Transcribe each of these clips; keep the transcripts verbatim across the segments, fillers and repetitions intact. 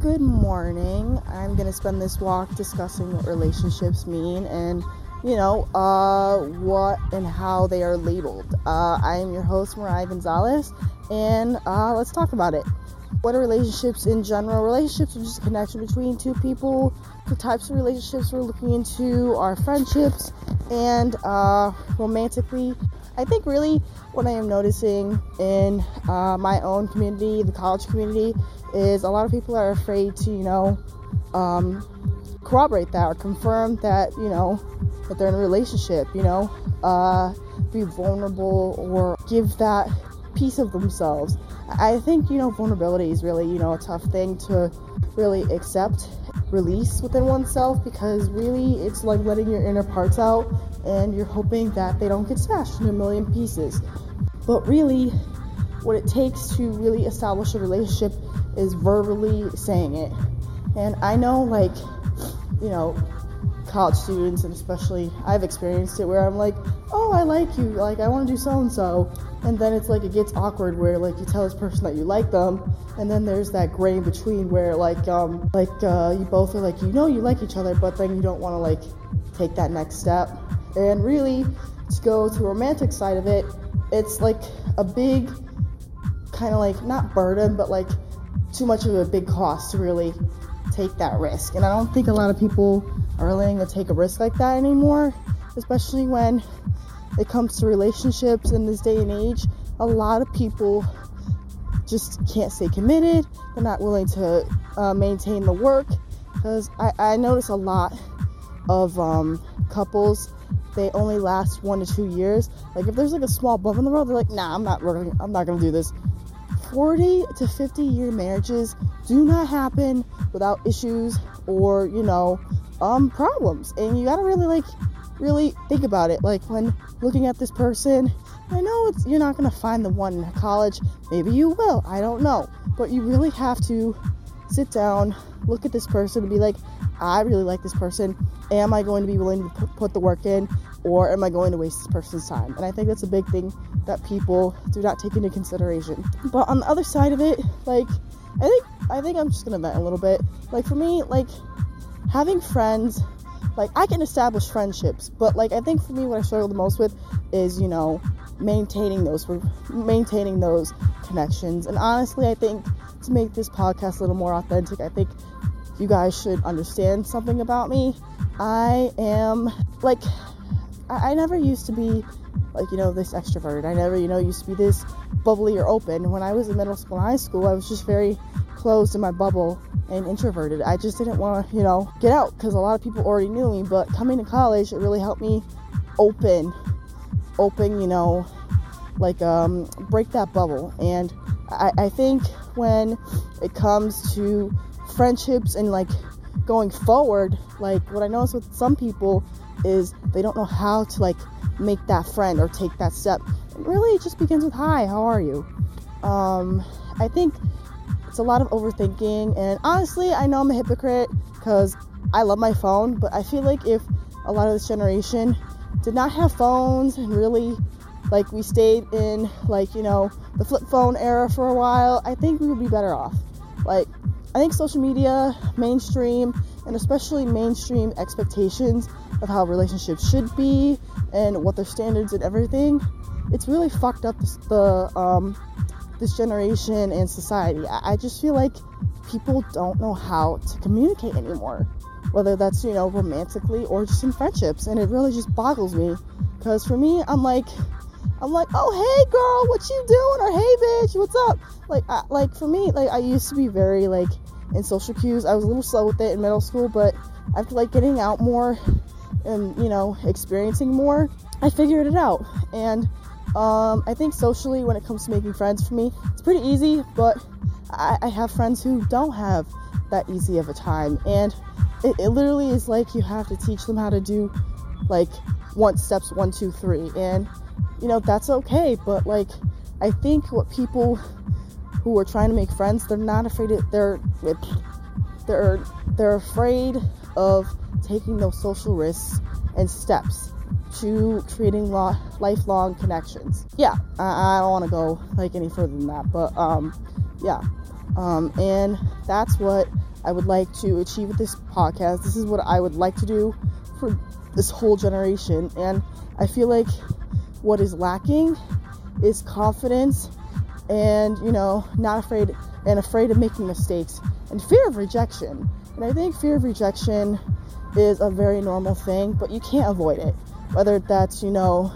Good morning. I'm going to spend this walk discussing what relationships mean and, you know, uh, what and how they are labeled. Uh, I am your host, Mariah Gonzalez, and uh, let's talk about it. What are relationships in general? Relationships are just a connection between two people. The types of relationships we're looking into are friendships and uh, romantically. I think really what I am noticing in uh, my own community, the college community, is a lot of people are afraid to, you know, um, corroborate that or confirm that, you know, that they're in a relationship, you know, uh, be vulnerable or give that piece of themselves. I think, you know, vulnerability is really, you know, a tough thing to really accept, release within oneself, because really it's like letting your inner parts out and you're hoping that they don't get smashed in a million pieces. But really what it takes to really establish a relationship is verbally saying it. And I know, like, you know, college students, and especially I've experienced it where I'm like, oh, I like you, like I want to do so-and-so, and then it's like it gets awkward where like you tell this person that you like them, and then there's that gray in between where like um like uh you both are like, you know, you like each other, but then you don't want to like take that next step. And really, to go to the romantic side of it, it's like a big kind of like not burden, but like too much of a big cost to really take that risk. And I don't think a lot of people are willing to take a risk like that anymore, especially when it comes to relationships in this day and age. A lot of people just can't stay committed. They're not willing to uh, maintain the work, because I, I notice a lot of um, couples, they only last one to two years. Like if there's like a small bump in the road, they're like, nah, I'm not working. I'm not gonna do this. forty to fifty year marriages do not happen without issues or, you know, um, problems. And you gotta really like, really think about it. Like when looking at this person, I know it's, you're not gonna find the one in college. Maybe you will, I don't know. But you really have to sit down, look at this person and be like, I really like this person. Am I going to be willing to put the work in, or am I going to waste this person's time? And I think that's a big thing that people do not take into consideration. But on the other side of it, like, I think, I think I'm just gonna vent a little bit. Like for me, like having friends, like I can establish friendships, but like, I think for me, what I struggle the most with is, you know, maintaining those, maintaining those connections. And honestly, I think to make this podcast a little more authentic, I think you guys should understand something about me. I am like, I, I never used to be like, you know, this extrovert. I never, you know, used to be this bubbly or open. When I was in middle school and high school, I was just very closed in my bubble and introverted. I just didn't want to, you know, get out because a lot of people already knew me. But coming to college, it really helped me open, open, you know, like um, break that bubble. And I, I think when it comes to friendships and like going forward, like what I notice with some people is they don't know how to like make that friend or take that step. And really it just begins with hi, how are you? Um, I think it's a lot of overthinking, and honestly I know I'm a hypocrite because I love my phone, but I feel like if a lot of this generation did not have phones and really like we stayed in like, you know, the flip phone era for a while, I think we would be better off. Like I think social media, mainstream, and especially mainstream expectations of how relationships should be and what their standards and everything, it's really fucked up this, the um, this generation and society. I, I just feel like people don't know how to communicate anymore, whether that's, you know, romantically or just in friendships, and it really just boggles me, because for me, I'm like, I'm like, oh, hey, girl, what you doing? Or, hey, bitch, what's up? Like, I, like for me, like, I used to be very, like, in social cues. I was a little slow with it in middle school, but after, like, getting out more and, you know, experiencing more, I figured it out. And um, I think socially, when it comes to making friends, for me, it's pretty easy, but I, I have friends who don't have that easy of a time. And it, it literally is like you have to teach them how to do, like, one steps, one, two, three, and you know, that's okay. But like, I think what people who are trying to make friends, they're not afraid of, they're, they're, they're afraid of taking those social risks and steps to creating lo- lifelong connections. Yeah. I, I don't want to go like any further than that, but, um, yeah. Um, and that's what I would like to achieve with this podcast. This is what I would like to do for this whole generation. And I feel like what is lacking is confidence and, you know, not afraid and afraid of making mistakes and fear of rejection. And I think fear of rejection is a very normal thing, but you can't avoid it. Whether that's, you know,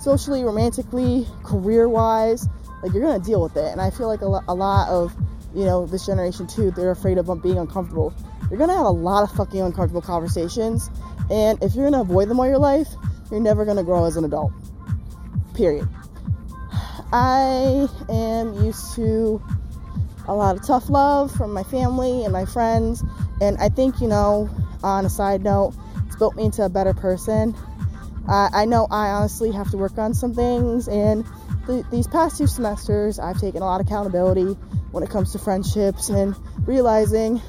socially, romantically, career-wise, like, you're going to deal with it. And I feel like a lot, a lot of, you know, this generation, too, they're afraid of being uncomfortable. You're going to have a lot of fucking uncomfortable conversations. And if you're going to avoid them all your life, you're never going to grow as an adult. Period. I am used to a lot of tough love from my family and my friends. And I think, you know, on a side note, it's built me into a better person. Uh, I know I honestly have to work on some things. And th- these past two semesters, I've taken a lot of accountability when it comes to friendships and realizing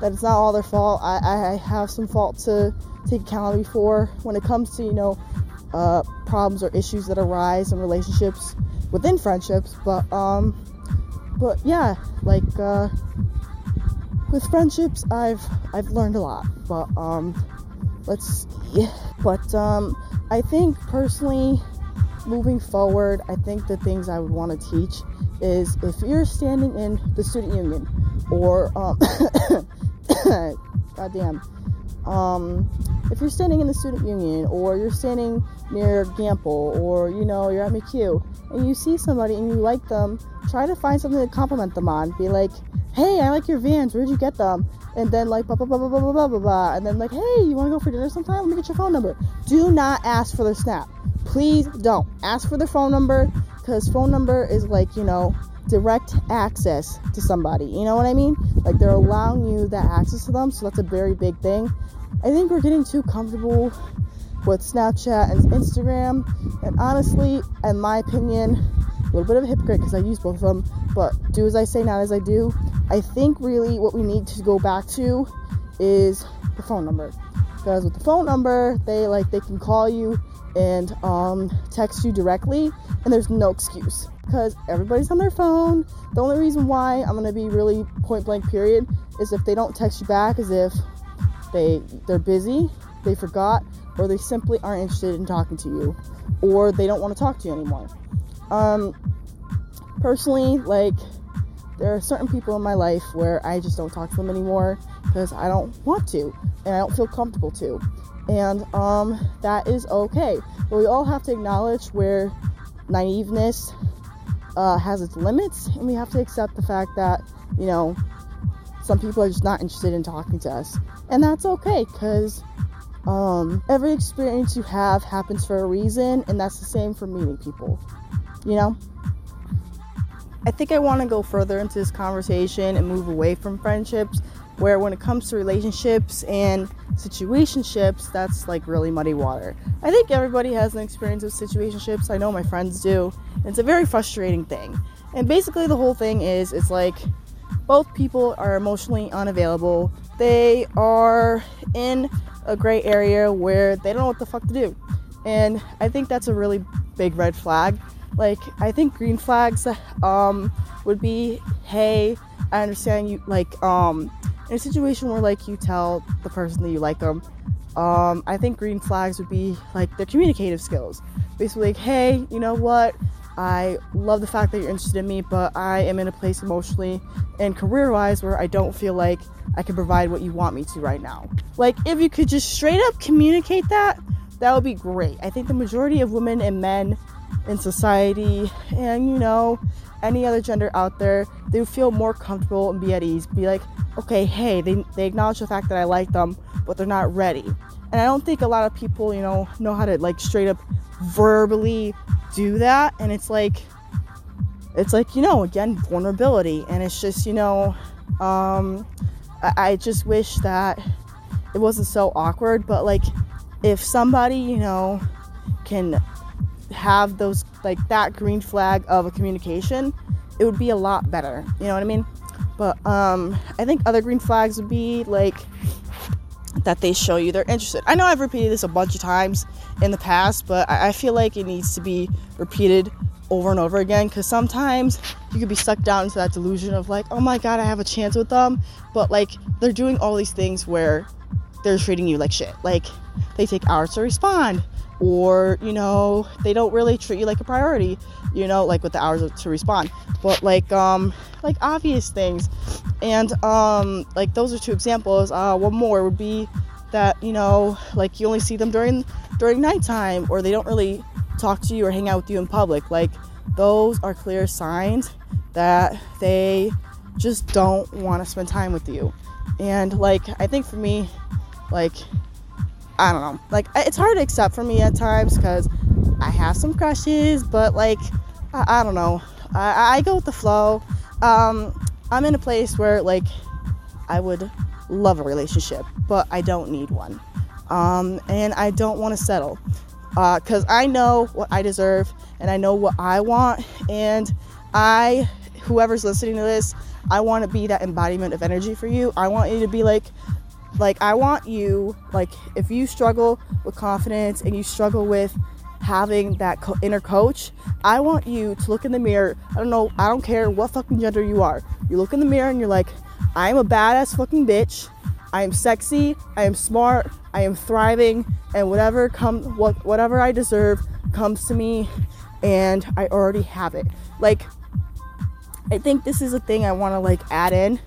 that it's not all their fault. I, I have some fault to take accountability for when it comes to, you know, uh, problems or issues that arise in relationships within friendships. But, um, but yeah, like, uh, with friendships, I've, I've learned a lot, but, um, let's, yeah, but, um, I think personally moving forward, I think the things I would want to teach is if you're standing in the student union or, um, goddamn, um, if you're standing in the student union or you're standing near Gampel or, you know, you're at McHugh and you see somebody and you like them, try to find something to compliment them on. Be like, hey, I like your Vans, where'd you get them? And then like, blah, blah, blah, blah, blah, blah, blah, blah. And then like, hey, you want to go for dinner sometime? Let me get your phone number. Do not ask for their Snap. Please don't. Ask for their phone number, because phone number is like, you know, direct access to somebody. You know what I mean? Like, they're allowing you that access to them, so that's a very big thing. I think we're getting too comfortable with Snapchat and Instagram, and honestly, in my opinion, a little bit of a hypocrite because I use both of them, but do as I say, not as I do. I think really what we need to go back to is the phone number, because with the phone number, they like they can call you and um, text you directly, and there's no excuse because everybody's on their phone. The only reason why I'm gonna be really point blank period is if they don't text you back, is if they they're busy, they forgot, or they simply aren't interested in talking to you, or they don't want to talk to you anymore. Um, personally, like, there are certain people in my life where I just don't talk to them anymore because I don't want to, and I don't feel comfortable to, and, um, that is okay, but we all have to acknowledge where naiveness, uh, has its limits, and we have to accept the fact that, you know, some people are just not interested in talking to us, and that's okay, because um every experience you have happens for a reason, and that's the same for meeting people. You know, I think I want to go further into this conversation and move away from friendships, where when it comes to relationships and situationships, that's like really muddy water. I think everybody has an experience of situationships. I know my friends do, and it's a very frustrating thing. And basically the whole thing is, it's like both people are emotionally unavailable. They are in a gray area where they don't know what the fuck to do. And I think that's a really big red flag. Like, I think green flags um, would be, hey, I understand you, like, um, in a situation where, like, you tell the person that you like them, um, I think green flags would be, like, their communicative skills. Basically, like, hey, you know what? I love the fact that you're interested in me, but I am in a place emotionally and career-wise where I don't feel like I can provide what you want me to right now. Like, if you could just straight up communicate that, that would be great. I think the majority of women and men in society and, you know, any other gender out there, they would feel more comfortable and be at ease. Be like, okay, hey, they, they acknowledge the fact that I like them, but they're not ready. And I don't think a lot of people, you know, know how to, like, straight up verbally do that. And it's like, it's like, you know, again, vulnerability. And it's just, you know, um, I, I just wish that it wasn't so awkward. But, like, if somebody, you know, can have those, like, that green flag of a communication, it would be a lot better. You know what I mean? But um, I think other green flags would be, like, that they show you they're interested. I know I've repeated this a bunch of times in the past, but I feel like it needs to be repeated over and over again, because sometimes you could be sucked down into that delusion of like, oh my God, I have a chance with them, but like they're doing all these things where they're treating you like shit. Like they take hours to respond, or, you know, they don't really treat you like a priority, you know, like with the hours to respond, but like, um, like obvious things. And, um, like those are two examples. Uh, one more would be that, you know, like you only see them during, during nighttime, or they don't really talk to you or hang out with you in public. Like those are clear signs that they just don't want to spend time with you. And like, I think for me, like, I don't know, like it's hard to accept for me at times because I have some crushes, but like, I, I don't know. I, I go with the flow. Um, I'm in a place where like I would love a relationship, but I don't need one. Um, and I don't want to settle uh, because I know what I deserve and I know what I want. And I, whoever's listening to this, I want to be that embodiment of energy for you. I want you to be like, like, I want you, like, if you struggle with confidence and you struggle with having that co- inner coach, I want you to look in the mirror. I don't know. I don't care what fucking gender you are. You look in the mirror and you're like, I'm a badass fucking bitch. I am sexy. I am smart. I am thriving. And whatever comes, wh- whatever I deserve comes to me. And I already have it. Like, I think this is a thing I want to like add in.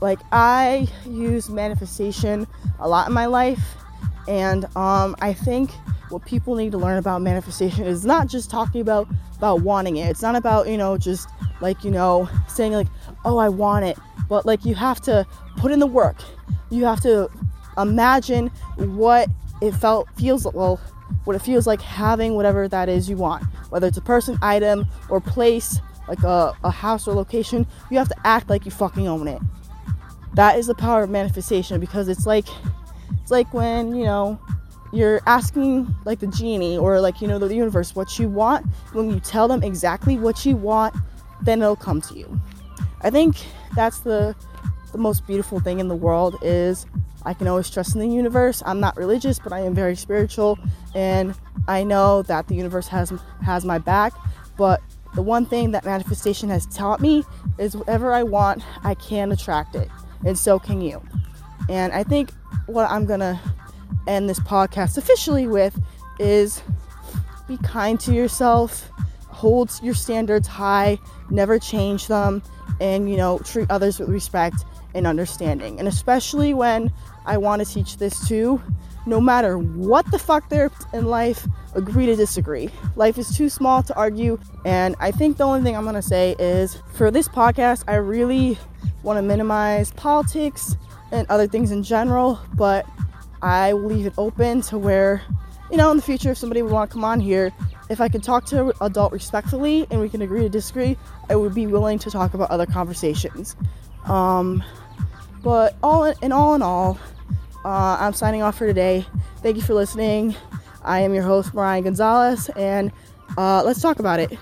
Like, I use manifestation a lot in my life. And um, I think what people need to learn about manifestation is not just talking about, about wanting it. It's not about, you know, just like, you know, saying like, oh, I want it. But like, you have to put in the work. You have to imagine what it felt feels well, what it feels like having whatever that is you want, whether it's a person, item, or place, like a, a house or location. You have to act like you fucking own it. That is the power of manifestation, because it's like, it's like when, you know, you're asking like the genie or like, you know, the universe what you want. When you tell them exactly what you want, then it'll come to you. I think that's the the most beautiful thing in the world is I can always trust in the universe. I'm not religious, but I am very spiritual, and I know that the universe has has my back. But the one thing that manifestation has taught me is whatever I want, I can attract it. And so can you. And I think what I'm going to end this podcast officially with is be kind to yourself, hold your standards high, never change them, and, you know, treat others with respect and understanding. And especially when I want to teach this too, no matter what the fuck they're in life, agree to disagree. Life is too small to argue. And I think the only thing I'm going to say is for this podcast, I really want to minimize politics and other things in general, but I will leave it open to where, you know, in the future, if somebody would want to come on here, if I can talk to an adult respectfully and we can agree to disagree, I would be willing to talk about other conversations. Um, but all in, in all in all, uh, I'm signing off for today. Thank you for listening. I am your host, Mariah Gonzalez, and uh, let's talk about it.